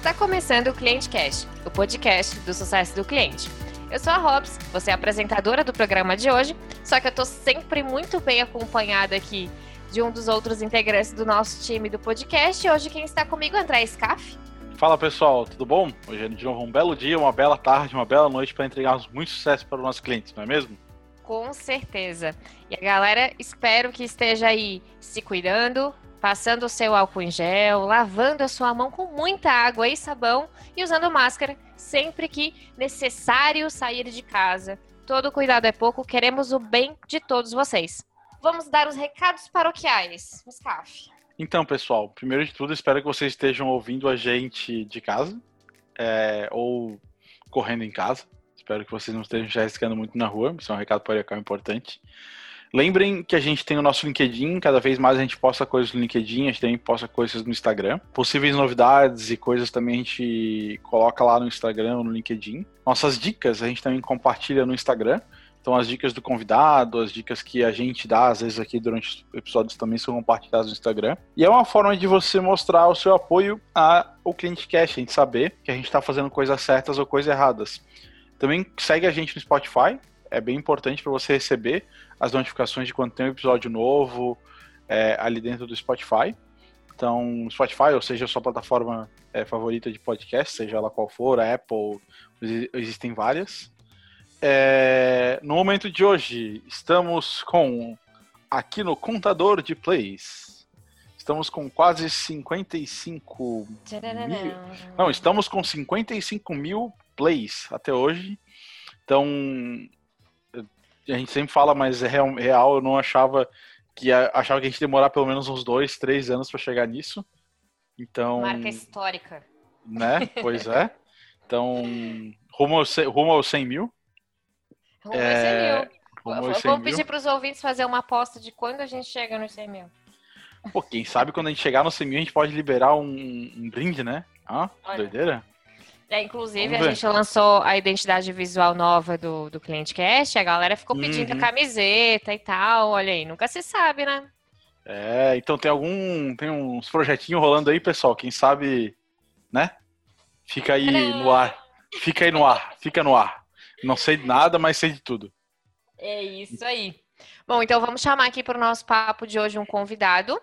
Está começando o ClienteCast, o podcast do sucesso do cliente. Eu sou a Robs, você é a apresentadora do programa de hoje, só que eu estou sempre muito bem acompanhada aqui de um dos outros integrantes do nosso time do podcast. E hoje quem está comigo é André Skaff. Fala pessoal, tudo bom? Hoje é de novo um belo dia, uma bela tarde, uma bela noite para entregarmos muito sucesso para os nossos clientes, não é mesmo? Com certeza. E a galera, espero que esteja aí se cuidando, passando o seu álcool em gel, lavando a sua mão com muita água e sabão e usando máscara sempre que necessário sair de casa. Todo cuidado é pouco, queremos o bem de todos vocês. Vamos dar os recados paroquiais, Skaff. Então, pessoal, primeiro de tudo, espero que vocês estejam ouvindo a gente de casa ou correndo em casa. Espero que vocês não estejam já arriscando muito na rua, isso é um recado paroquial importante. Lembrem que a gente tem o nosso LinkedIn, cada vez mais a gente posta coisas no LinkedIn, a gente também posta coisas no Instagram. Possíveis novidades e coisas também a gente coloca lá no Instagram ou no LinkedIn. Nossas dicas a gente também compartilha no Instagram, então as dicas do convidado, as dicas que a gente dá às vezes aqui durante os episódios também são compartilhadas no Instagram. E é uma forma de você mostrar o seu apoio ao ClienteCast, a gente saber que a gente está fazendo coisas certas ou coisas erradas. Também segue a gente no Spotify, é bem importante para você receber as notificações de quando tem um episódio novo ali dentro do Spotify. Então, Spotify, ou seja, a sua plataforma favorita de podcast, seja ela qual for, a Apple, existem várias. No momento de hoje, estamos com, aqui no contador de plays, estamos com quase 55 mil... Não, estamos com 55 mil plays até hoje. Então... a gente sempre fala, mas é real, eu não achava que a gente ia demorar pelo menos uns 2-3 anos para chegar nisso. Então, marca histórica. Né? Pois é. Então, rumo aos 100 mil. Rumo aos 100 mil. Vamos pedir para os ouvintes fazer uma aposta de quando a gente chega nos 100 mil. Pô, quem sabe quando a gente chegar nos 100 mil a gente pode liberar um brinde, né? Ah, doideira. Inclusive, a gente lançou a identidade visual nova do ClienteCast, a galera ficou pedindo a camiseta e tal, olha aí, nunca se sabe, né? Então tem uns projetinhos rolando aí, pessoal, quem sabe, né? Fica aí no ar, fica no ar. Não sei de nada, mas sei de tudo. É isso aí. Bom, então vamos chamar aqui para o nosso papo de hoje um convidado.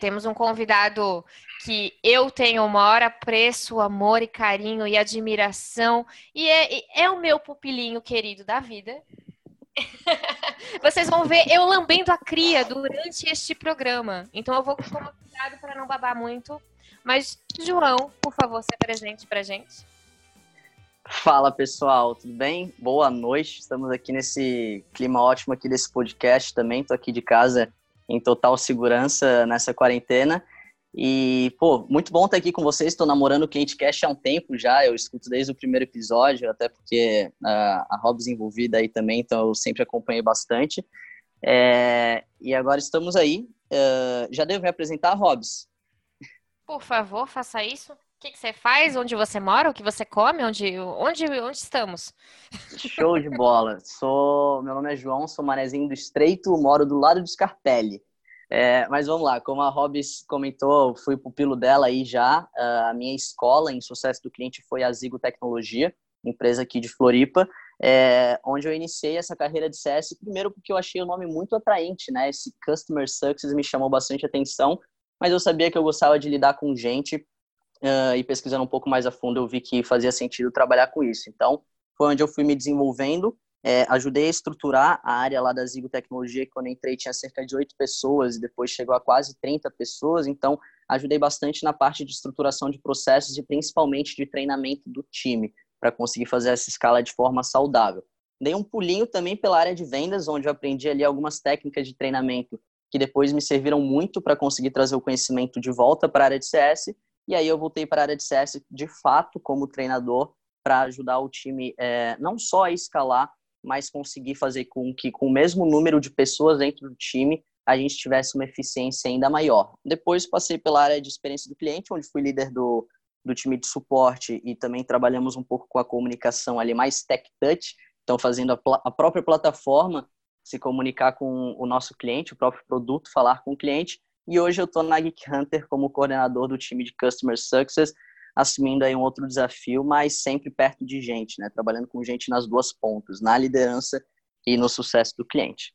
Temos um convidado que eu tenho o maior apreço, amor e carinho e admiração. E é o meu pupilinho querido da vida. Vocês vão ver eu lambendo a cria durante este programa. Então eu vou tomar cuidado para não babar muito. Mas, João, por favor, se apresente para a gente. Fala, pessoal. Tudo bem? Boa noite. Estamos aqui nesse clima ótimo aqui desse podcast também. Estou aqui de casa em total segurança nessa quarentena. E, pô, muito bom estar aqui com vocês. Estou namorando o ClienteCast há um tempo já. Eu escuto desde o primeiro episódio, até porque a Robs envolvida aí também, então eu sempre acompanhei bastante. E agora estamos aí. Já devo me apresentar, Robs? Por favor, faça isso. O que você faz? Onde você mora? O que você come? Onde estamos? Show de bola. Meu nome é João, sou manezinho do Estreito, moro do lado do Scarpelli. Mas vamos lá, como a Robs comentou, fui pupilo dela aí já. A minha escola em sucesso do cliente foi a Zigo Tecnologia, empresa aqui de Floripa, onde eu iniciei essa carreira de CS, primeiro porque eu achei o nome muito atraente, né? Esse Customer Success me chamou bastante atenção, mas eu sabia que eu gostava de lidar com gente. E pesquisando um pouco mais a fundo, eu vi que fazia sentido trabalhar com isso. Então, foi onde eu fui me desenvolvendo. Ajudei a estruturar a área lá da Zigo Tecnologia, que quando entrei tinha cerca de 8 pessoas e depois chegou a quase 30 pessoas. Então, ajudei bastante na parte de estruturação de processos e principalmente de treinamento do time para conseguir fazer essa escala de forma saudável. Dei um pulinho também pela área de vendas, onde eu aprendi ali algumas técnicas de treinamento que depois me serviram muito para conseguir trazer o conhecimento de volta para a área de CS. E aí eu voltei para a área de CS, de fato, como treinador, para ajudar o time não só a escalar, mas conseguir fazer com que, com o mesmo número de pessoas dentro do time, a gente tivesse uma eficiência ainda maior. Depois passei pela área de experiência do cliente, onde fui líder do time de suporte e também trabalhamos um pouco com a comunicação ali mais tech-touch, então fazendo a própria plataforma se comunicar com o nosso cliente, o próprio produto, falar com o cliente. E hoje eu estou na Geek Hunter como coordenador do time de Customer Success, assumindo aí um outro desafio, mas sempre perto de gente, né? Trabalhando com gente nas duas pontas, na liderança e no sucesso do cliente.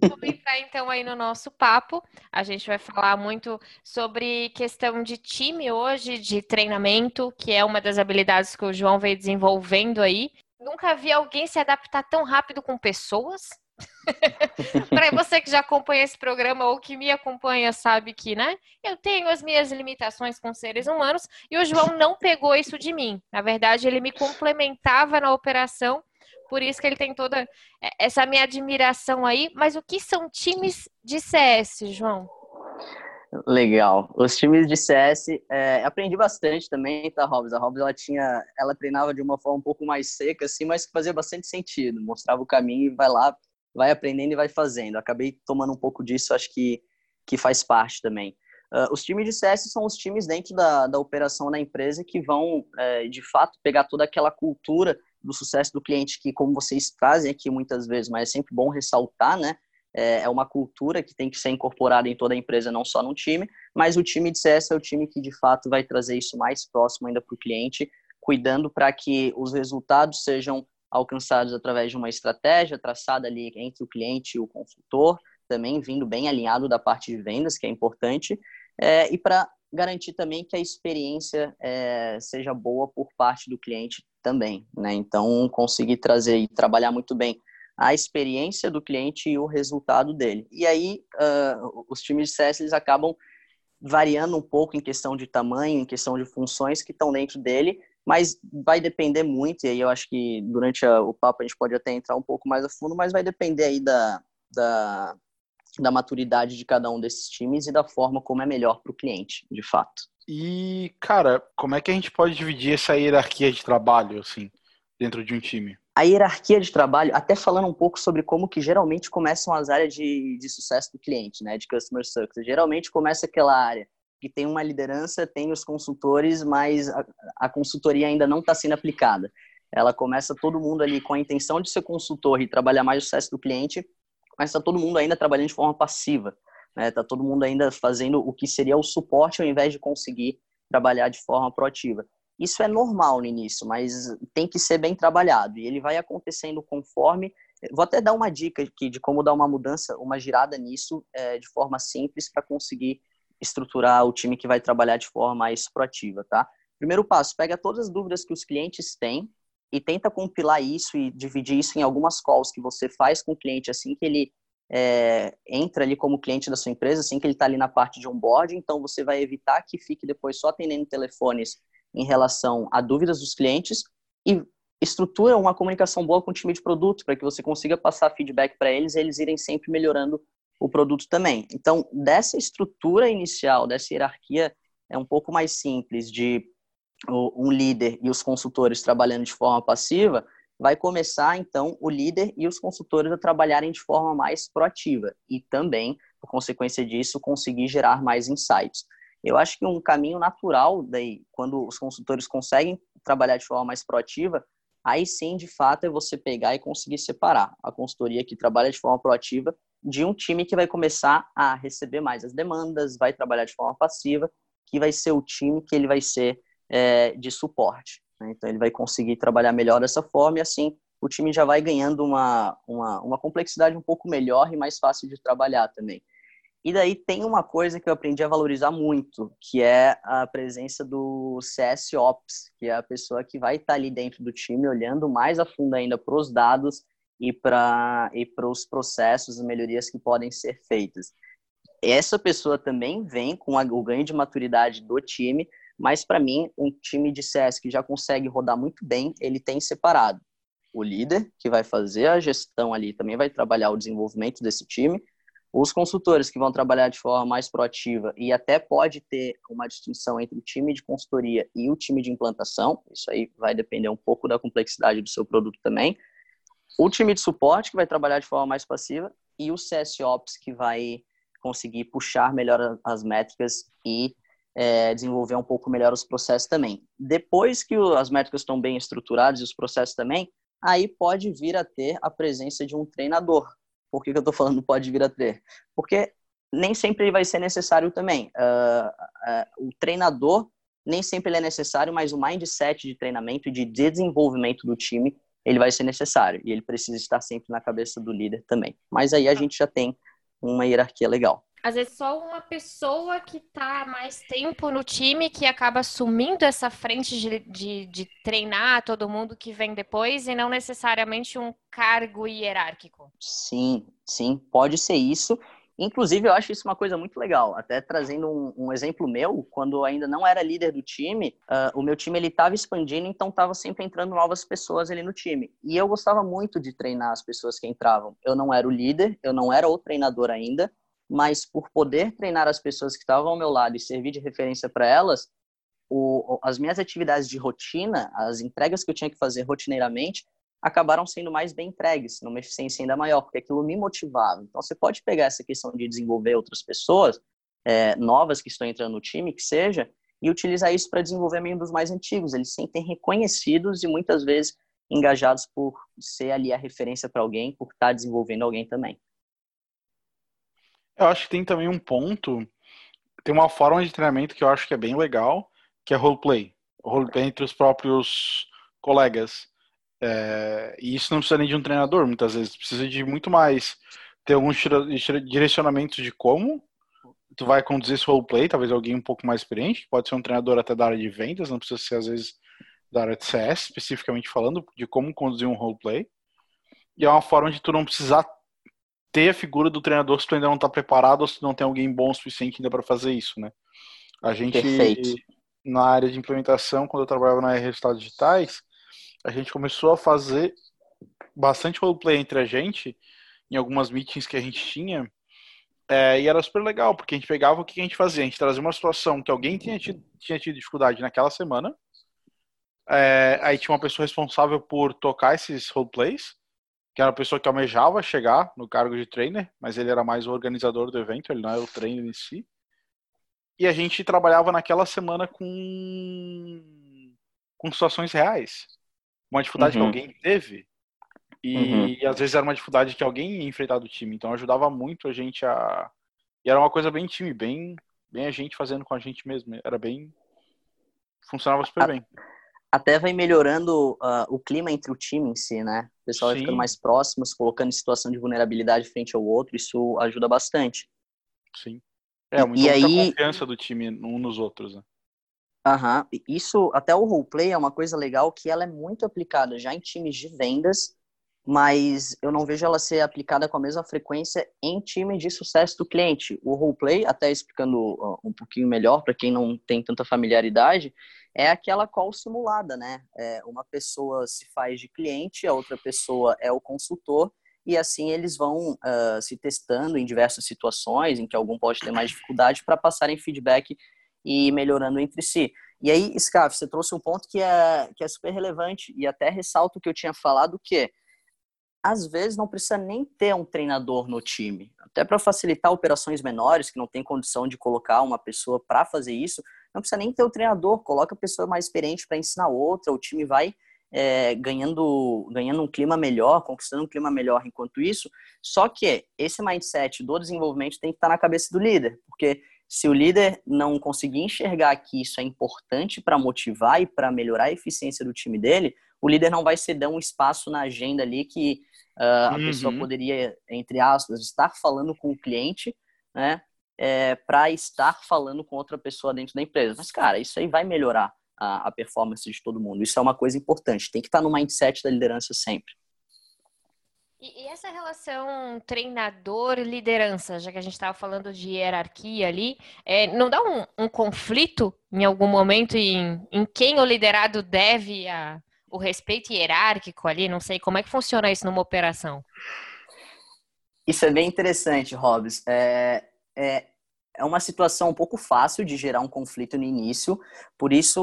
Vamos entrar então aí no nosso papo. A gente vai falar muito sobre questão de time hoje, de treinamento, que é uma das habilidades que o João veio desenvolvendo aí. Nunca vi alguém se adaptar tão rápido com pessoas. Para você que já acompanha esse programa ou que me acompanha, sabe que, né, eu tenho as minhas limitações com seres humanos e o João não pegou isso de mim. Na verdade, ele me complementava na operação, por isso que ele tem toda essa minha admiração aí. Mas o que são times de CS, João? Legal. Os times de CS, aprendi bastante também, tá, Robs? A Robs, ela treinava de uma forma um pouco mais seca, assim, mas que fazia bastante sentido. Mostrava o caminho e vai lá, vai aprendendo e vai fazendo. Acabei tomando um pouco disso, acho que faz parte também. Os times de CS são os times dentro da operação da empresa que vão, de fato, pegar toda aquela cultura do sucesso do cliente que, como vocês trazem aqui muitas vezes, mas é sempre bom ressaltar, né? É uma cultura que tem que ser incorporada em toda a empresa, não só no time, mas o time de CS é o time que, de fato, vai trazer isso mais próximo ainda para o cliente, cuidando para que os resultados sejam alcançados através de uma estratégia traçada ali entre o cliente e o consultor, também vindo bem alinhado da parte de vendas, que é importante, e para garantir também que a experiência seja boa por parte do cliente também, né? Então, conseguir trazer e trabalhar muito bem a experiência do cliente e o resultado dele. E aí, os times de CS, eles acabam variando um pouco em questão de tamanho, em questão de funções que estão dentro dele, mas vai depender muito, e aí eu acho que durante o papo a gente pode até entrar um pouco mais a fundo, mas vai depender aí da maturidade de cada um desses times e da forma como é melhor para o cliente, de fato. E, cara, como é que a gente pode dividir essa hierarquia de trabalho, assim, dentro de um time? A hierarquia de trabalho, até falando um pouco sobre como que geralmente começam as áreas de sucesso do cliente, né, de Customer Success. Geralmente começa aquela área que tem uma liderança, tem os consultores, mas a consultoria ainda não está sendo aplicada. Ela começa todo mundo ali com a intenção de ser consultor e trabalhar mais o sucesso do cliente, mas está todo mundo ainda trabalhando de forma passiva, né? Está todo mundo ainda fazendo o que seria o suporte ao invés de conseguir trabalhar de forma proativa. Isso é normal no início, mas tem que ser bem trabalhado. E ele vai acontecendo conforme... Vou até dar uma dica aqui de como dar uma mudança, uma girada nisso de forma simples para conseguir estruturar o time que vai trabalhar de forma mais proativa, tá? Primeiro passo, pega todas as dúvidas que os clientes têm e tenta compilar isso e dividir isso em algumas calls que você faz com o cliente assim que ele entra ali como cliente da sua empresa, assim que ele está ali na parte de onboarding. Então, você vai evitar que fique depois só atendendo telefones em relação a dúvidas dos clientes e estrutura uma comunicação boa com o time de produto para que você consiga passar feedback para eles e eles irem sempre melhorando o produto também. Então, dessa estrutura inicial, dessa hierarquia, é um pouco mais simples de um líder e os consultores trabalhando de forma passiva, vai começar, então, o líder e os consultores a trabalharem de forma mais proativa e também, por consequência disso, conseguir gerar mais insights. Eu acho que um caminho natural, daí, quando os consultores conseguem trabalhar de forma mais proativa, aí sim, de fato, é você pegar e conseguir separar a consultoria que trabalha de forma proativa de um time que vai começar a receber mais as demandas, vai trabalhar de forma passiva, que vai ser o time que ele vai ser de suporte, né? Então, ele vai conseguir trabalhar melhor dessa forma e, assim, o time já vai ganhando uma complexidade um pouco melhor e mais fácil de trabalhar também. E daí tem uma coisa que eu aprendi a valorizar muito, que é a presença do CS Ops, que é a pessoa que vai estar ali dentro do time, olhando mais a fundo ainda para os dados e para os processos, as melhorias que podem ser feitas. Essa pessoa também vem com o ganho de maturidade do time, mas para mim, um time de CS que já consegue rodar muito bem, ele tem separado o líder, que vai fazer a gestão ali, também vai trabalhar o desenvolvimento desse time, os consultores que vão trabalhar de forma mais proativa e até pode ter uma distinção entre o time de consultoria e o time de implantação, isso aí vai depender um pouco da complexidade do seu produto também, o time de suporte que vai trabalhar de forma mais passiva e o CS Ops que vai conseguir puxar melhor as métricas e desenvolver um pouco melhor os processos também. Depois que as métricas estão bem estruturadas e os processos também, aí pode vir a ter a presença de um treinador. Por que eu estou falando pode vir a ter? Porque nem sempre vai ser necessário também. O treinador nem sempre ele é necessário, mas o mindset de treinamento e de desenvolvimento do time, ele vai ser necessário. E ele precisa estar sempre na cabeça do líder também. Mas aí a gente já tem uma hierarquia legal. Às vezes só uma pessoa que está mais tempo no time que acaba assumindo essa frente de treinar todo mundo que vem depois e não necessariamente um cargo hierárquico. Sim, sim, pode ser isso. Inclusive, eu acho isso uma coisa muito legal. Até trazendo um exemplo meu, quando eu ainda não era líder do time, o meu time estava expandindo, então estava sempre entrando novas pessoas ali no time. E eu gostava muito de treinar as pessoas que entravam. Eu não era o líder, eu não era o treinador ainda, mas por poder treinar as pessoas que estavam ao meu lado e servir de referência para elas, as minhas atividades de rotina, as entregas que eu tinha que fazer rotineiramente, acabaram sendo mais bem entregues, numa eficiência ainda maior, porque aquilo me motivava. Então, você pode pegar essa questão de desenvolver outras pessoas, novas que estão entrando no time, que seja, e utilizar isso para desenvolver membros mais antigos. Eles se sentem reconhecidos e, muitas vezes, engajados por ser ali a referência para alguém, por estar desenvolvendo alguém também. Eu acho que tem também um ponto, tem uma forma de treinamento que eu acho que é bem legal, que é roleplay. Roleplay entre os próprios colegas. E isso não precisa nem de um treinador, muitas vezes precisa de muito mais, ter alguns direcionamentos de como tu vai conduzir esse roleplay, talvez alguém um pouco mais experiente, pode ser um treinador até da área de vendas, não precisa ser às vezes da área de CS, especificamente falando de como conduzir um roleplay. E é uma forma de tu não precisar ter a figura do treinador se tu ainda não tá preparado ou se tu não tem alguém bom o suficiente ainda para fazer isso, né? A gente, perfeito, na área de implementação, quando eu trabalhava na área de Resultados Digitais, a gente começou a fazer bastante roleplay entre a gente, em algumas meetings que a gente tinha, e era super legal, porque a gente pegava o que a gente fazia, a gente trazia uma situação que alguém tinha tido dificuldade naquela semana, aí tinha uma pessoa responsável por tocar esses roleplays, que era uma pessoa que almejava chegar no cargo de trainer, mas ele era mais o organizador do evento, ele não era o trainer em si, e a gente trabalhava naquela semana com situações reais. Uma dificuldade, uhum, que alguém teve e, uhum, às vezes era uma dificuldade que alguém ia enfrentar do time, então ajudava muito a gente a... E era uma coisa bem time, bem a gente fazendo com a gente mesmo, era bem... funcionava super bem. Até vai melhorando o clima entre o time em si, né? O pessoal, sim, vai ficando mais próximos, colocando em situação de vulnerabilidade frente ao outro, isso ajuda bastante. Sim. Muita aí... confiança do time um nos outros, né? Aham, uhum. Isso, até o roleplay é uma coisa legal que ela é muito aplicada já em times de vendas, mas eu não vejo ela ser aplicada com a mesma frequência em times de sucesso do cliente. O roleplay, até explicando um pouquinho melhor para quem não tem tanta familiaridade, é aquela call simulada, né? Uma pessoa se faz de cliente, a outra pessoa é o consultor, e assim eles vão se testando em diversas situações em que algum pode ter mais dificuldade para passarem feedback e melhorando entre si. E aí, Skaff, você trouxe um ponto que é super relevante e até ressalto que eu tinha falado, que às vezes não precisa nem ter um treinador no time. Até para facilitar operações menores, que não tem condição de colocar uma pessoa para fazer isso, não precisa nem ter o treinador, coloca a pessoa mais experiente para ensinar outra, o time vai ganhando um clima melhor, conquistando um clima melhor enquanto isso. Só que esse mindset do desenvolvimento tem que estar na cabeça do líder, porque... se o líder não conseguir enxergar que isso é importante para motivar e para melhorar a eficiência do time dele, o líder não vai ceder um espaço na agenda ali que a pessoa poderia, entre aspas, estar falando com o cliente, né, para estar falando com outra pessoa dentro da empresa. Mas, cara, isso aí vai melhorar a performance de todo mundo. Isso é uma coisa importante. Tem que estar no mindset da liderança sempre. E essa relação treinador-liderança, já que a gente estava falando de hierarquia ali, não dá um conflito em algum momento em quem o liderado deve o respeito hierárquico ali? Não sei, como é que funciona isso numa operação? Isso é bem interessante, Robs. É uma situação um pouco fácil de gerar um conflito no início, por isso...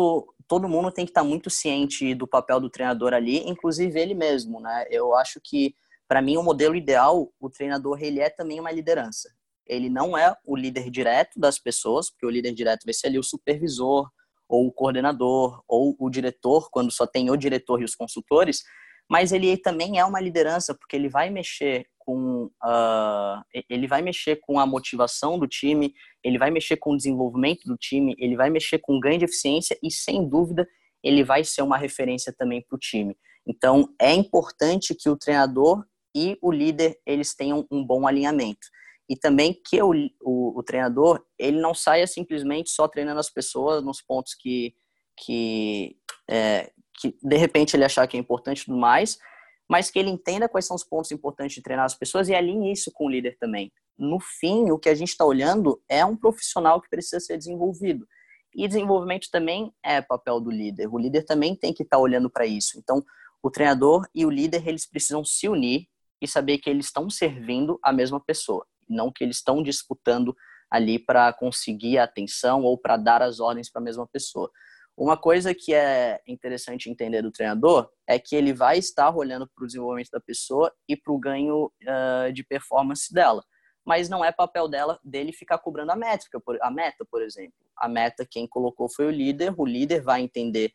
todo mundo tem que estar muito ciente do papel do treinador ali, inclusive ele mesmo, né? Eu acho que, para mim, o modelo ideal, o treinador, ele é também uma liderança. Ele não é o líder direto das pessoas, porque o líder direto vai ser ali o supervisor, ou o coordenador, ou o diretor, quando só tem o diretor e os consultores, mas ele também é uma liderança, porque ele vai mexer com... ele vai mexer com a motivação do time, ele vai mexer com o desenvolvimento do time, ele vai mexer com ganho de eficiência e, sem dúvida, ele vai ser uma referência também para o time. Então, é importante que o treinador e o líder, eles tenham um bom alinhamento. E também que o treinador, ele não saia simplesmente só treinando as pessoas nos pontos que de repente ele achar que é importante e tudo mais, mas que ele entenda quais são os pontos importantes de treinar as pessoas e alinhe isso com o líder também. No fim, o que a gente está olhando é um profissional que precisa ser desenvolvido. E desenvolvimento também é papel do líder. O líder também tem que estar olhando para isso. Então, o treinador e o líder, eles precisam se unir e saber que eles estão servindo a mesma pessoa, não que eles estão disputando ali para conseguir a atenção ou para dar as ordens para a mesma pessoa. Uma coisa que é interessante entender do treinador é que ele vai estar olhando para o desenvolvimento da pessoa e para o ganho de performance dela. Mas não é papel dele ficar cobrando a meta, por exemplo. A meta quem colocou foi o líder vai entender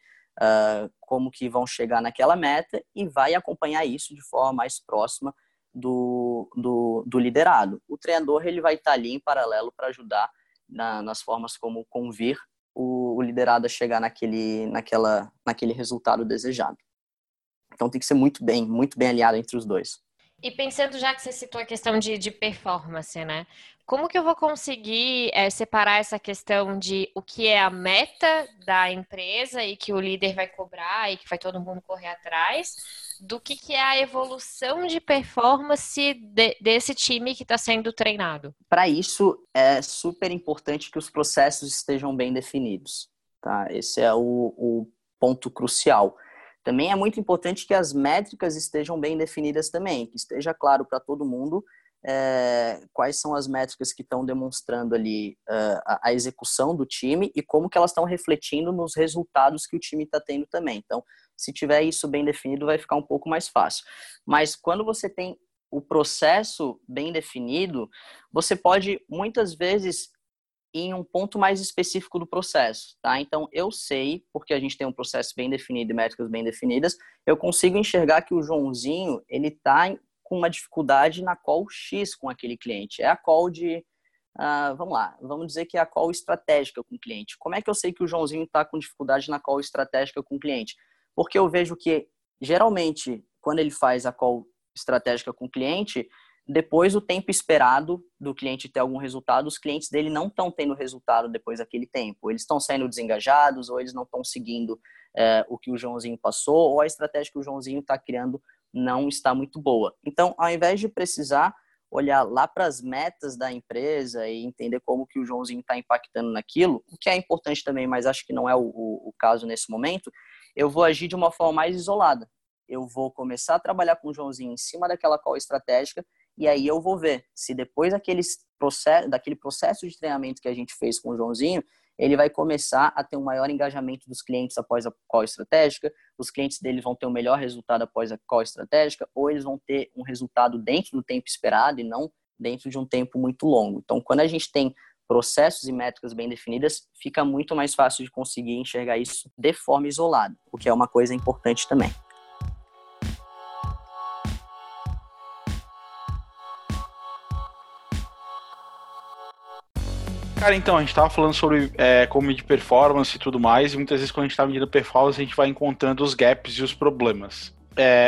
como que vão chegar naquela meta e vai acompanhar isso de forma mais próxima do liderado. O treinador ele vai estar ali em paralelo para ajudar nas formas como convir o liderado a chegar naquele resultado desejado. Então tem que ser muito bem alinhado entre os dois. E pensando, já que você citou a questão de performance, né? Como que eu vou conseguir separar essa questão de o que é a meta da empresa e que o líder vai cobrar e que vai todo mundo correr atrás, do que é a evolução de performance desse time que está sendo treinado? Para isso, é super importante que os processos estejam bem definidos, tá? Esse é o ponto crucial. Também é muito importante que as métricas estejam bem definidas também, que esteja claro para todo mundo quais são as métricas que estão demonstrando ali a execução do time e como que elas estão refletindo nos resultados que o time está tendo também. Então, se tiver isso bem definido, vai ficar um pouco mais fácil. Mas quando você tem o processo bem definido, você pode, muitas vezes, em um ponto mais específico do processo, tá? Então, eu sei, porque a gente tem um processo bem definido e métricas bem definidas, eu consigo enxergar que o Joãozinho, ele tá com uma dificuldade na call X com aquele cliente. É a call de, vamos dizer que é a call estratégica com o cliente. Como é que eu sei que o Joãozinho tá com dificuldade na call estratégica com o cliente? Porque eu vejo que, geralmente, quando ele faz a call estratégica com o cliente, depois do tempo esperado do cliente ter algum resultado, os clientes dele não estão tendo resultado depois daquele tempo. Eles estão sendo desengajados, ou eles não estão seguindo o que o Joãozinho passou, ou a estratégia que o Joãozinho está criando não está muito boa. Então, ao invés de precisar olhar lá para as metas da empresa e entender como que o Joãozinho está impactando naquilo, o que é importante também, mas acho que não é o caso nesse momento, eu vou agir de uma forma mais isolada. Eu vou começar a trabalhar com o Joãozinho em cima daquela call estratégica. E aí eu vou ver se depois daquele processo de treinamento que a gente fez com o Joãozinho, ele vai começar a ter um maior engajamento dos clientes após a call estratégica, os clientes dele vão ter um melhor resultado após a call estratégica, ou eles vão ter um resultado dentro do tempo esperado e não dentro de um tempo muito longo. Então, quando a gente tem processos e métricas bem definidas, fica muito mais fácil de conseguir enxergar isso de forma isolada, o que é uma coisa importante também. Cara, então, a gente estava falando sobre como medir performance e tudo mais, e muitas vezes quando a gente está medindo performance, a gente vai encontrando os gaps e os problemas.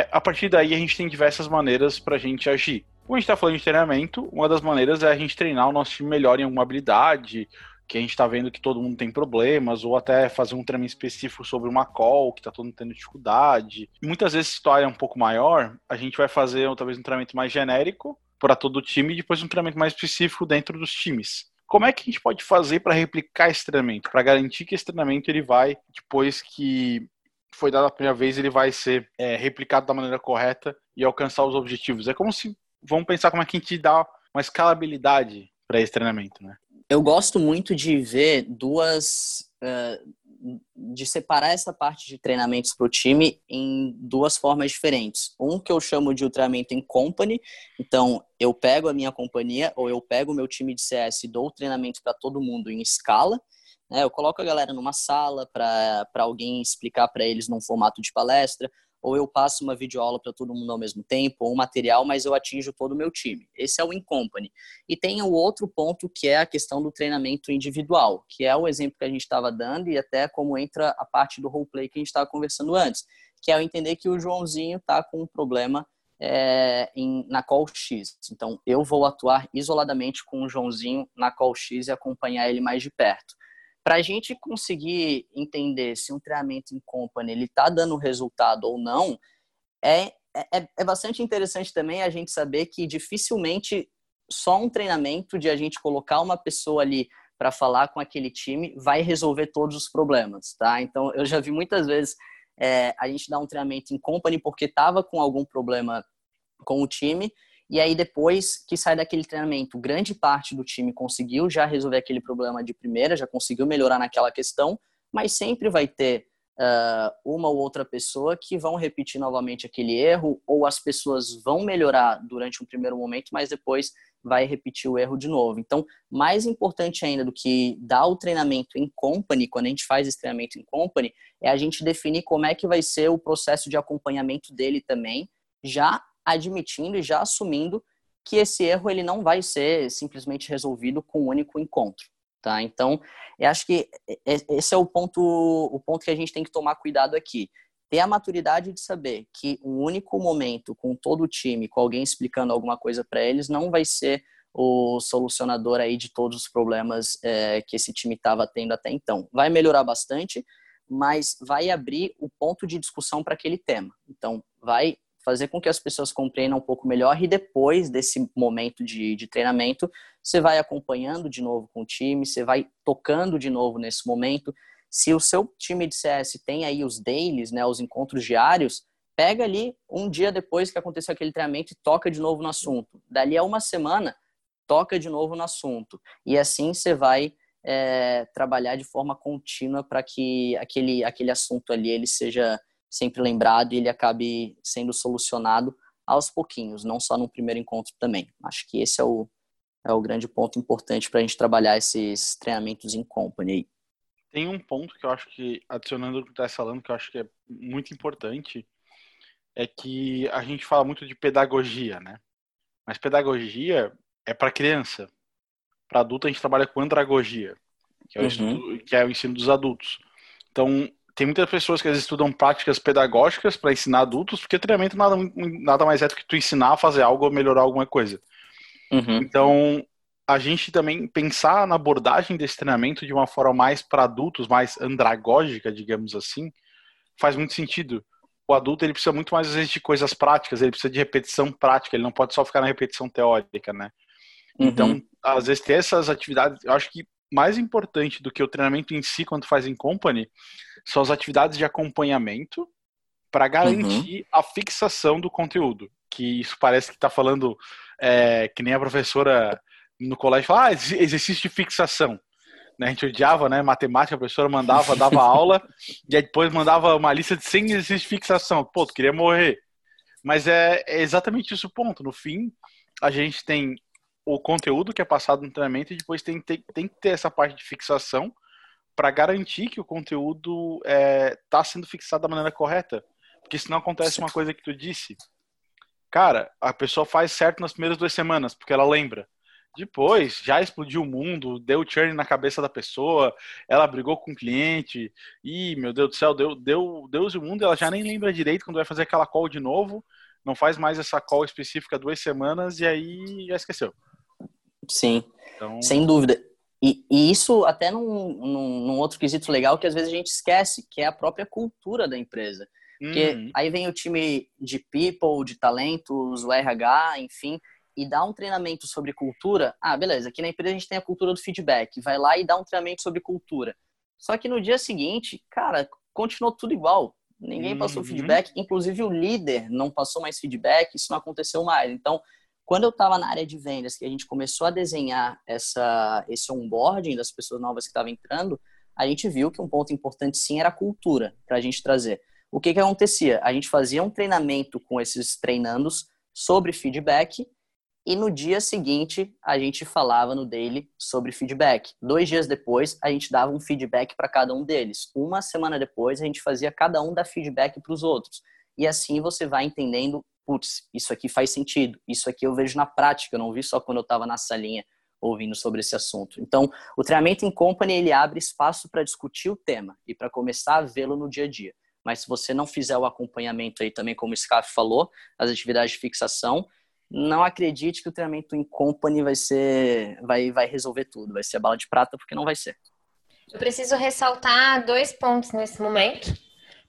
A partir daí, a gente tem diversas maneiras para a gente agir. Quando a gente está falando de treinamento, uma das maneiras é a gente treinar o nosso time melhor em alguma habilidade, que a gente está vendo que todo mundo tem problemas, ou até fazer um treinamento específico sobre uma call, que está todo mundo tendo dificuldade. E muitas vezes, se a área é um pouco maior, a gente vai fazer talvez um treinamento mais genérico para todo o time, e depois um treinamento mais específico dentro dos times. Como é que a gente pode fazer para replicar esse treinamento? Para garantir que esse treinamento, ele vai, depois que foi dado a primeira vez, ele vai ser replicado da maneira correta e alcançar os objetivos. É como se, vamos pensar como é que a gente dá uma escalabilidade para esse treinamento, né? Eu gosto muito de ver de separar essa parte de treinamentos para o time em duas formas diferentes. Um que eu chamo de treinamento em company, então eu pego a minha companhia ou eu pego o meu time de CS e dou treinamento para todo mundo em escala, né? Eu coloco a galera numa sala para alguém explicar para eles num formato de palestra, ou eu passo uma videoaula para todo mundo ao mesmo tempo, ou um material, mas eu atinjo todo o meu time. Esse é o in-company. E tem o outro ponto, que é a questão do treinamento individual, que é o exemplo que a gente estava dando e até como entra a parte do roleplay que a gente estava conversando antes, que é eu entender que o Joãozinho está com um problema na call X. Então, eu vou atuar isoladamente com o Joãozinho na call X e acompanhar ele mais de perto. Para a gente conseguir entender se um treinamento em company ele está dando resultado ou não, é bastante interessante também a gente saber que dificilmente só um treinamento de a gente colocar uma pessoa ali para falar com aquele time vai resolver todos os problemas, tá? Então, eu já vi muitas vezes a gente dar um treinamento em company porque estava com algum problema com o time, e aí depois que sai daquele treinamento, grande parte do time conseguiu já resolver aquele problema de primeira, já conseguiu melhorar naquela questão, mas sempre vai ter uma ou outra pessoa que vão repetir novamente aquele erro, ou as pessoas vão melhorar durante um primeiro momento, mas depois vai repetir o erro de novo. Então, mais importante ainda do que dar o treinamento em company, quando a gente faz esse treinamento em company, é a gente definir como é que vai ser o processo de acompanhamento dele também, já admitindo e já assumindo que esse erro ele não vai ser simplesmente resolvido com um único encontro, tá? Então, eu acho que esse é o ponto que a gente tem que tomar cuidado aqui. Ter a maturidade de saber que um único momento com todo o time, com alguém explicando alguma coisa para eles, não vai ser o solucionador aí de todos os problemas que esse time estava tendo até então. Vai melhorar bastante, mas vai abrir o ponto de discussão para aquele tema. Então, vai fazer com que as pessoas compreendam um pouco melhor, e depois desse momento de treinamento, você vai acompanhando de novo com o time, você vai tocando de novo nesse momento. Se o seu time de CS tem aí os dailies, né, os encontros diários, pega ali um dia depois que aconteceu aquele treinamento e toca de novo no assunto. Dali a uma semana, toca de novo no assunto. E assim você vai trabalhar de forma contínua para que aquele assunto ali ele seja sempre lembrado e ele acabe sendo solucionado aos pouquinhos, não só no primeiro encontro também. Acho que esse é o grande ponto importante para a gente trabalhar esses treinamentos em company. Tem um ponto que eu acho que, adicionando o que tu está falando, que eu acho que é muito importante, é que a gente fala muito de pedagogia, né? Mas pedagogia é para criança. Para adulto a gente trabalha com andragogia, que é o ensino dos adultos. Então, tem muitas pessoas que às vezes estudam práticas pedagógicas para ensinar adultos, porque treinamento nada mais é do que tu ensinar a fazer algo ou melhorar alguma coisa. Uhum. Então, a gente também pensar na abordagem desse treinamento de uma forma mais para adultos, mais andragógica, digamos assim, faz muito sentido. O adulto, ele precisa muito mais, às vezes, de coisas práticas, ele precisa de repetição prática, ele não pode só ficar na repetição teórica, né? Uhum. Então, às vezes, ter essas atividades, eu acho que mais importante do que o treinamento em si, quando faz em company, são as atividades de acompanhamento para garantir a fixação do conteúdo. Que isso parece que está falando que nem a professora no colégio fala, exercício de fixação. Né? A gente odiava, né? Matemática, a professora mandava, dava aula, e aí depois mandava uma lista de 100 exercícios de fixação. Pô, tu queria morrer. Mas é exatamente isso o ponto. No fim, a gente tem o conteúdo que é passado no treinamento e depois tem que ter essa parte de fixação para garantir que o conteúdo está sendo fixado da maneira correta. Porque senão acontece uma coisa que tu disse. Cara, a pessoa faz certo nas primeiras 2 semanas, porque ela lembra. Depois, já explodiu o mundo, deu churn na cabeça da pessoa, ela brigou com o cliente, e meu Deus do céu, deu Deus e o mundo, ela já nem lembra direito quando vai fazer aquela call de novo, não faz mais essa call específica 2 semanas, e aí já esqueceu. Sim, então, sem dúvida. E isso até num outro quesito legal que às vezes a gente esquece, que é a própria cultura da empresa. Porque aí vem o time de people, de talentos, o RH, enfim, e dá um treinamento sobre cultura. Ah, beleza, aqui na empresa a gente tem a cultura do feedback. Vai lá e dá um treinamento sobre cultura. Só que no dia seguinte, cara, continuou tudo igual. Ninguém passou feedback, inclusive o líder não passou mais feedback, isso não aconteceu mais. Então, quando eu estava na área de vendas, que a gente começou a desenhar esse onboarding das pessoas novas que estavam entrando, a gente viu que um ponto importante sim era a cultura para a gente trazer. O que acontecia? A gente fazia um treinamento com esses treinandos sobre feedback e no dia seguinte a gente falava no daily sobre feedback. 2 dias depois a gente dava um feedback para cada um deles. Uma semana depois a gente fazia cada um dar feedback para os outros. e assim você vai entendendo, putz, isso aqui faz sentido, isso aqui eu vejo na prática, eu não vi só quando eu estava na salinha ouvindo sobre esse assunto. Então, o treinamento em company, ele abre espaço para discutir o tema e para começar a vê-lo no dia a dia. Mas se você não fizer o acompanhamento aí também, como o Skaff falou, as atividades de fixação, não acredite que o treinamento em company vai resolver tudo, vai ser a bala de prata, porque não vai ser. Eu preciso ressaltar 2 pontos nesse momento.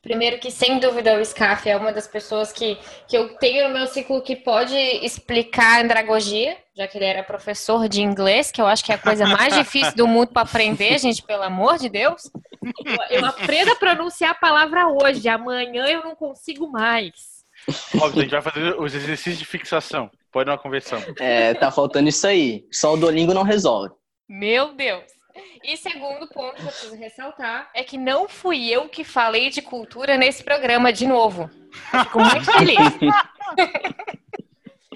Primeiro que, sem dúvida, o Skaff é uma das pessoas que eu tenho no meu ciclo que pode explicar andragogia, já que ele era professor de inglês, que eu acho que é a coisa mais difícil do mundo para aprender, gente, pelo amor de Deus. Eu aprendo a pronunciar a palavra hoje, amanhã eu não consigo mais. Óbvio, a gente vai fazer os exercícios de fixação, pode dar uma conversão. É, tá faltando isso aí, só o Duolingo não resolve. Meu Deus. E segundo ponto que eu preciso ressaltar é que não fui eu que falei de cultura nesse programa de novo. Eu fico muito feliz.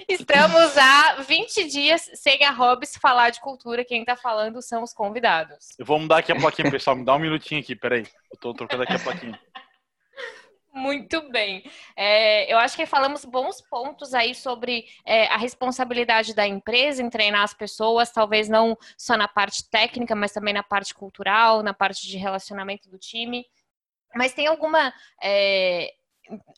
Estamos há 20 dias sem a Robs falar de cultura. Quem tá falando são os convidados. Eu vou mudar aqui a plaquinha, pessoal. Me dá um minutinho aqui, peraí. Eu tô trocando aqui a plaquinha. Muito bem. Eu acho que falamos bons pontos aí sobre a responsabilidade da empresa em treinar as pessoas, talvez não só na parte técnica, mas também na parte cultural, na parte de relacionamento do time. Mas tem alguma...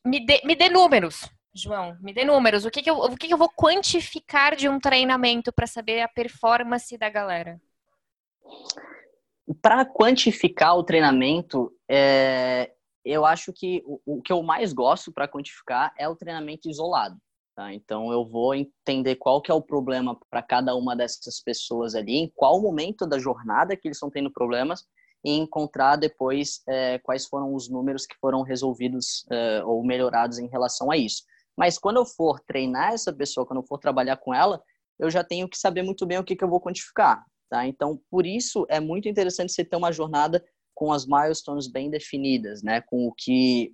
Me dê números, João. Me dê números. O que eu vou quantificar de um treinamento para saber a performance da galera? Para quantificar o treinamento... Eu acho que o que eu mais gosto para quantificar é o treinamento isolado, tá? Então, eu vou entender qual que é o problema para cada uma dessas pessoas ali, em qual momento da jornada que eles estão tendo problemas e encontrar depois quais foram os números que foram resolvidos ou melhorados em relação a isso. Mas quando eu for treinar essa pessoa, quando eu for trabalhar com ela, eu já tenho que saber muito bem o que eu vou quantificar, tá? Então, por isso, é muito interessante você ter uma jornada com as milestones bem definidas, né? Com o que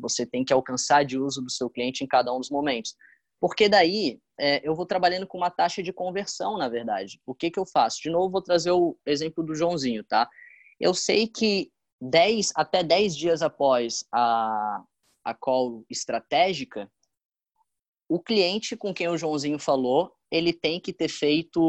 você tem que alcançar de uso do seu cliente em cada um dos momentos. Porque daí eu vou trabalhando com uma taxa de conversão, na verdade. O que eu faço? De novo, vou trazer o exemplo do Joãozinho, tá? Eu sei que até 10 dias após a call estratégica, o cliente com quem o Joãozinho falou, ele tem que ter feito,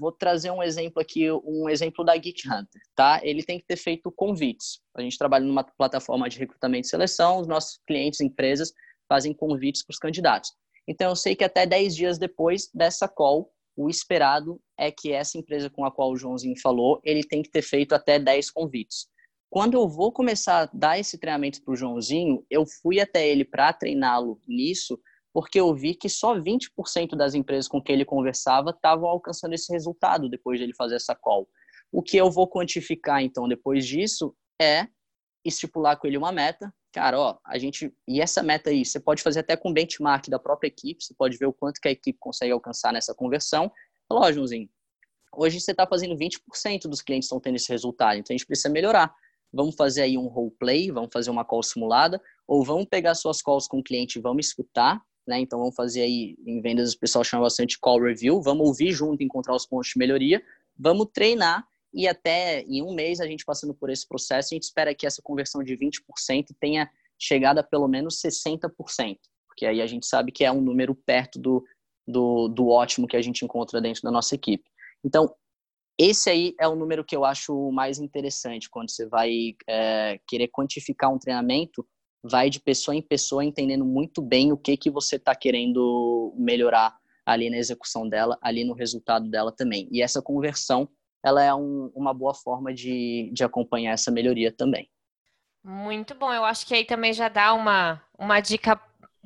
vou trazer um exemplo aqui, um exemplo da Geek Hunter, tá? Ele tem que ter feito convites. A gente trabalha numa plataforma de recrutamento e seleção, os nossos clientes, empresas, fazem convites para os candidatos. Então, eu sei que até 10 dias depois dessa call, o esperado é que essa empresa com a qual o Joãozinho falou, ele tem que ter feito até 10 convites. Quando eu vou começar a dar esse treinamento para o Joãozinho, eu fui até ele para treiná-lo nisso, porque eu vi que só 20% das empresas com quem ele conversava estavam alcançando esse resultado depois de ele fazer essa call. O que eu vou quantificar, então, depois disso, é estipular com ele uma meta. Cara, ó, a gente... E essa meta aí, você pode fazer até com benchmark da própria equipe, você pode ver o quanto que a equipe consegue alcançar nessa conversão. Fala, ó, Joãozinho, hoje você está fazendo 20% dos clientes estão tendo esse resultado, então a gente precisa melhorar. Vamos fazer aí um roleplay, vamos fazer uma call simulada, ou vamos pegar suas calls com o cliente e vamos escutar, né? Então, vamos fazer aí, em vendas o pessoal chama bastante call review, vamos ouvir junto, encontrar os pontos de melhoria, vamos treinar e até em um mês a gente passando por esse processo, a gente espera que essa conversão de 20% tenha chegado a pelo menos 60%, porque aí a gente sabe que é um número perto do ótimo que a gente encontra dentro da nossa equipe. Então, esse aí é o número que eu acho mais interessante quando você vai querer quantificar um treinamento. Vai de pessoa em pessoa entendendo muito bem o que você está querendo melhorar ali na execução dela, ali no resultado dela também. E essa conversão, ela é uma boa forma de acompanhar essa melhoria também. Muito bom. Eu acho que aí também já dá uma dica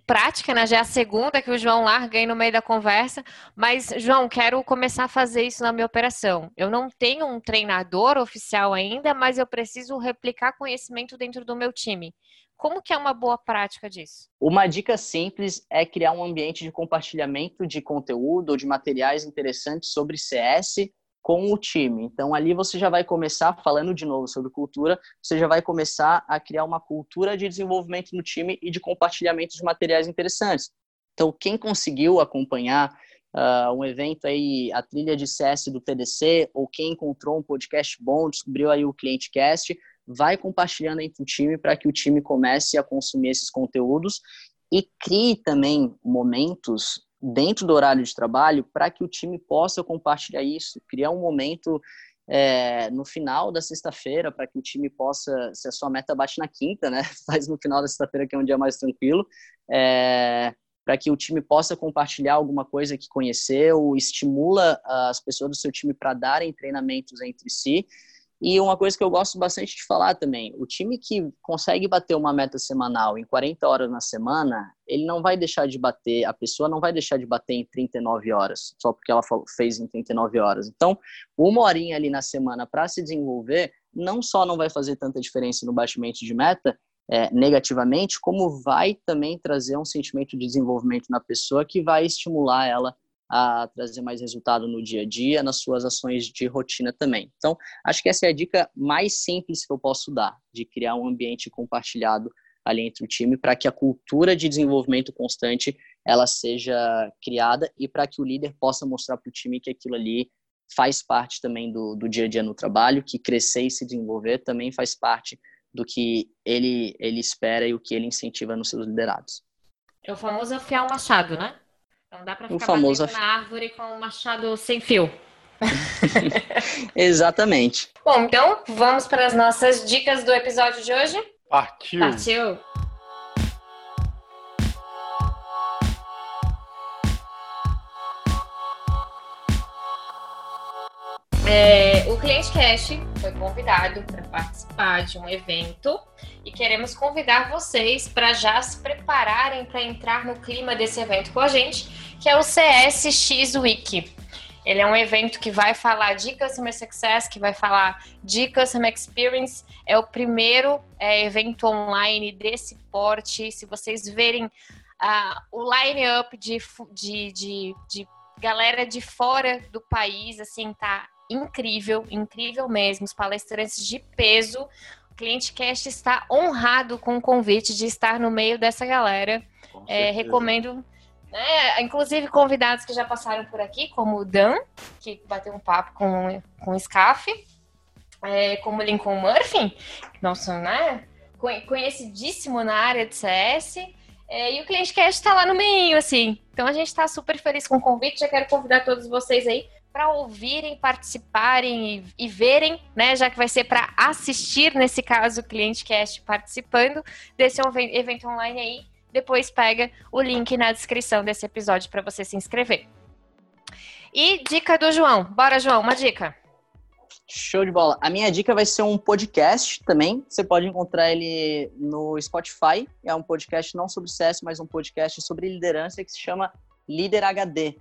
prática, né? Já é a segunda que o João larga aí no meio da conversa. Mas, João, quero começar a fazer isso na minha operação. Eu não tenho um treinador oficial ainda, mas eu preciso replicar conhecimento dentro do meu time. Como que é uma boa prática disso? Uma dica simples é criar um ambiente de compartilhamento de conteúdo ou de materiais interessantes sobre CS com o time. Então, ali você já vai começar, falando de novo sobre cultura, você já vai começar a criar uma cultura de desenvolvimento no time e de compartilhamento de materiais interessantes. Então, quem conseguiu acompanhar um evento aí, a trilha de CS do TDC, ou quem encontrou um podcast bom, descobriu aí o ClienteCast, vai compartilhando entre o time para que o time comece a consumir esses conteúdos e crie também momentos dentro do horário de trabalho para que o time possa compartilhar isso, criar um momento no final da sexta-feira para que o time possa, se a sua meta bate na quinta, né, faz no final da sexta-feira que é um dia mais tranquilo, para que o time possa compartilhar alguma coisa que conheceu, estimula as pessoas do seu time para darem treinamentos entre si. E uma coisa que eu gosto bastante de falar também, o time que consegue bater uma meta semanal em 40 horas na semana, ele não vai deixar de bater, a pessoa não vai deixar de bater em 39 horas, só porque ela fez em 39 horas. Então, uma horinha ali na semana para se desenvolver, não só não vai fazer tanta diferença no batimento de meta, negativamente, como vai também trazer um sentimento de desenvolvimento na pessoa que vai estimular ela a trazer mais resultado no dia a dia, nas suas ações de rotina também. Então, acho que essa é a dica mais simples que eu posso dar, de criar um ambiente compartilhado ali entre o time, para que a cultura de desenvolvimento constante, ela seja criada e para que o líder possa mostrar para o time que aquilo ali faz parte também do dia a dia no trabalho, que crescer e se desenvolver também faz parte do que ele espera e o que ele incentiva nos seus liderados. É o famoso afiar o machado, né? Não dá para ficar famoso batendo na árvore com um machado sem fio. Exatamente. Bom, então vamos para as nossas dicas do episódio de hoje? Partiu! Partiu! O ClienteCast foi convidado para participar de um evento e queremos convidar vocês para já se prepararem para entrar no clima desse evento com a gente, que é o CSX Week. Ele é um evento que vai falar de Customer Success, que vai falar de Customer Experience. É o primeiro evento online desse porte. Se vocês verem o line-up de galera de fora do país, assim, tá incrível, incrível mesmo, os palestrantes de peso. O ClienteCast está honrado com o convite de estar no meio dessa galera. Recomendo, né, inclusive convidados que já passaram por aqui, como o Dan, que bateu um papo com o Skaff, como o Lincoln Murphy, nosso, né, conhecidíssimo na área de CS, e o ClienteCast está lá no meio, assim. Então a gente está super feliz com o convite, já quero convidar todos vocês aí para ouvirem, participarem e verem, né? Já que vai ser para assistir, nesse caso, o ClienteCast participando desse evento online aí. Depois pega o link na descrição desse episódio para você se inscrever. E dica do João. Bora, João, uma dica. Show de bola. A minha dica vai ser um podcast também. Você pode encontrar ele no Spotify. É um podcast não sobre CS, mas um podcast sobre liderança que se chama Líder HD.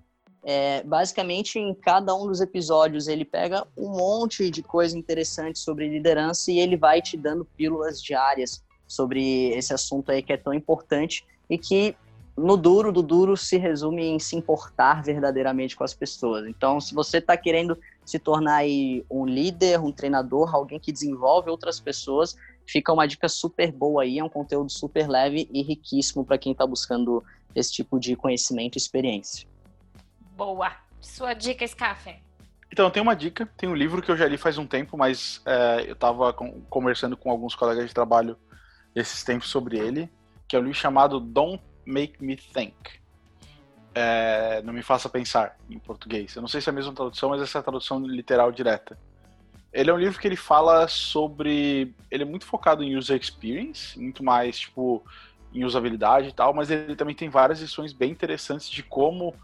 Basicamente, em cada um dos episódios ele pega um monte de coisa interessante sobre liderança e ele vai te dando pílulas diárias sobre esse assunto aí que é tão importante e que no duro do duro se resume em se importar verdadeiramente com as pessoas. Então, se você está querendo se tornar aí um líder, um treinador, alguém que desenvolve outras pessoas, fica uma dica super boa aí, é um conteúdo super leve e riquíssimo para quem está buscando esse tipo de conhecimento e experiência. Boa! Sua dica, Skaff? Então, tem uma dica, tem um livro que eu já li faz um tempo, mas eu estava conversando com alguns colegas de trabalho esses tempos sobre ele, que é um livro chamado Don't Make Me Think. Não me faça pensar, em português. Eu não sei se é a mesma tradução, mas essa é a tradução literal direta. Ele é um livro que ele fala sobre... Ele é muito focado em user experience, muito mais, tipo, em usabilidade e tal, mas ele também tem várias lições bem interessantes de como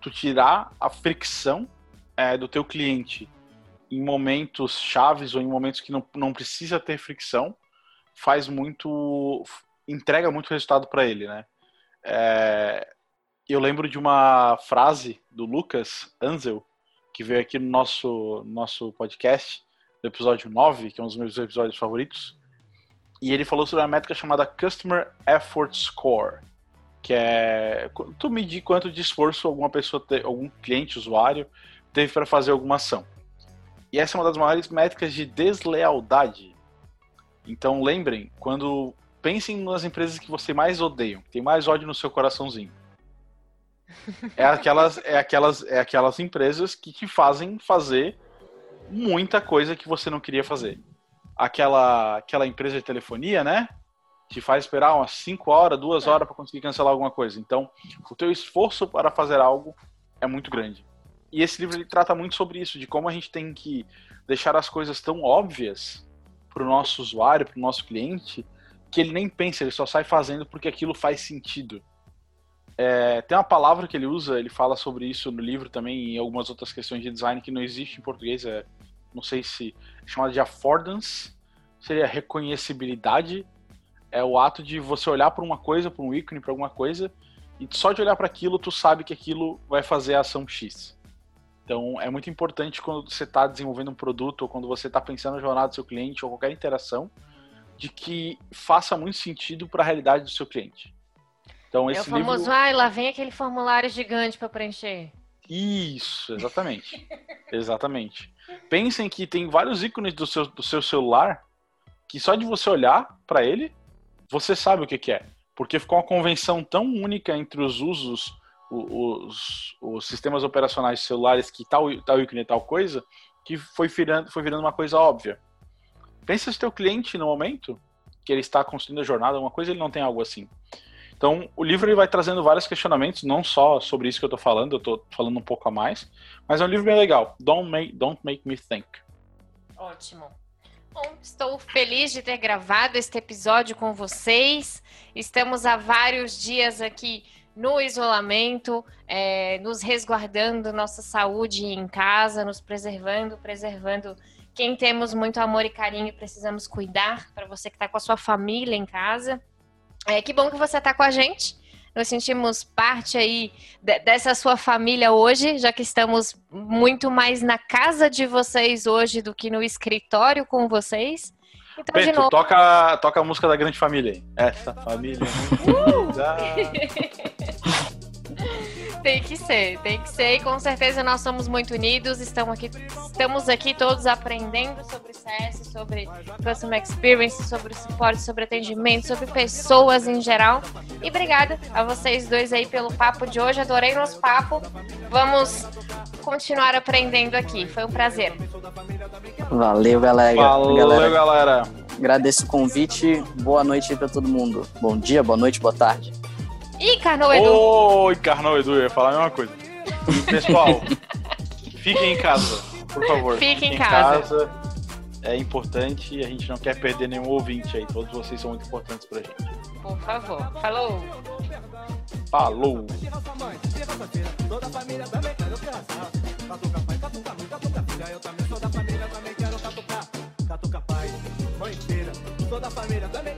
tu tirar a fricção do teu cliente em momentos chaves ou em momentos que não precisa ter fricção, entrega muito resultado para ele, né? Eu lembro de uma frase do Lucas Anzel, que veio aqui no nosso podcast, do episódio 9, que é um dos meus episódios favoritos, e ele falou sobre uma métrica chamada Customer Effort Score, que é tu medir quanto de esforço algum cliente, usuário, teve para fazer alguma ação. E essa é uma das maiores métricas de deslealdade. Então lembrem, quando pensem nas empresas que vocês mais odeiam, que tem mais ódio no seu coraçãozinho. É aquelas empresas que te fazem fazer muita coisa que você não queria fazer. aquela empresa de telefonia, né? Te faz esperar umas 5 horas, 2 horas para conseguir cancelar alguma coisa. Então, o teu esforço para fazer algo é muito grande. E esse livro ele trata muito sobre isso, de como a gente tem que deixar as coisas tão óbvias para o nosso usuário, para o nosso cliente, que ele nem pensa, ele só sai fazendo porque aquilo faz sentido. Tem uma palavra que ele usa, ele fala sobre isso no livro também e em algumas outras questões de design que não existe em português, não sei se é chamada de affordance, seria reconhecibilidade. É o ato de você olhar para uma coisa, para um ícone, para alguma coisa, e só de olhar para aquilo, tu sabe que aquilo vai fazer a ação X. Então, é muito importante quando você está desenvolvendo um produto, ou quando você está pensando na jornada do seu cliente, ou qualquer interação, de que faça muito sentido para a realidade do seu cliente. Então, esse livro... É o famoso, lá vem aquele formulário gigante para preencher. Isso, exatamente. Exatamente. Pensem que tem vários ícones do seu celular, que só de você olhar para ele, você sabe o que é, porque ficou uma convenção tão única entre os usos, os sistemas operacionais celulares, que tal ícone é tal coisa, que foi virando uma coisa óbvia. Pensa se teu cliente, no momento que ele está construindo a jornada, alguma coisa, ele não tem algo assim. Então, o livro ele vai trazendo vários questionamentos, não só sobre isso que eu estou falando um pouco a mais, mas é um livro bem legal, Don't Make Me Think. Ótimo. Bom, estou feliz de ter gravado este episódio com vocês. Estamos há vários dias aqui no isolamento, nos resguardando, nossa saúde em casa, nos preservando quem temos muito amor e carinho e precisamos cuidar, para você que está com a sua família em casa. Que bom que você está com a gente. Nós sentimos parte aí dessa sua família hoje, já que estamos muito mais na casa de vocês hoje do que no escritório com vocês. Então, Beto, de novo... toca a música da grande família aí. Essa família... Tem que ser. E com certeza nós somos muito unidos, estamos aqui todos aprendendo sobre CS, sobre Customer Experience, sobre suporte, sobre atendimento, sobre pessoas em geral. E obrigada a vocês dois aí pelo papo de hoje, adorei nosso papo. Vamos continuar aprendendo aqui, foi um prazer. Valeu, galera. Valeu, galera. Agradeço o convite, boa noite aí pra todo mundo. Bom dia, boa noite, boa tarde. Encarnou o Edu. Encarnou o Edu, eu ia falar a mesma coisa. Pessoal, fiquem em casa, por favor. Fiquem em casa. É importante, a gente não quer perder nenhum ouvinte aí. Todos vocês são muito importantes pra gente. Por favor. Falou. Toda família também.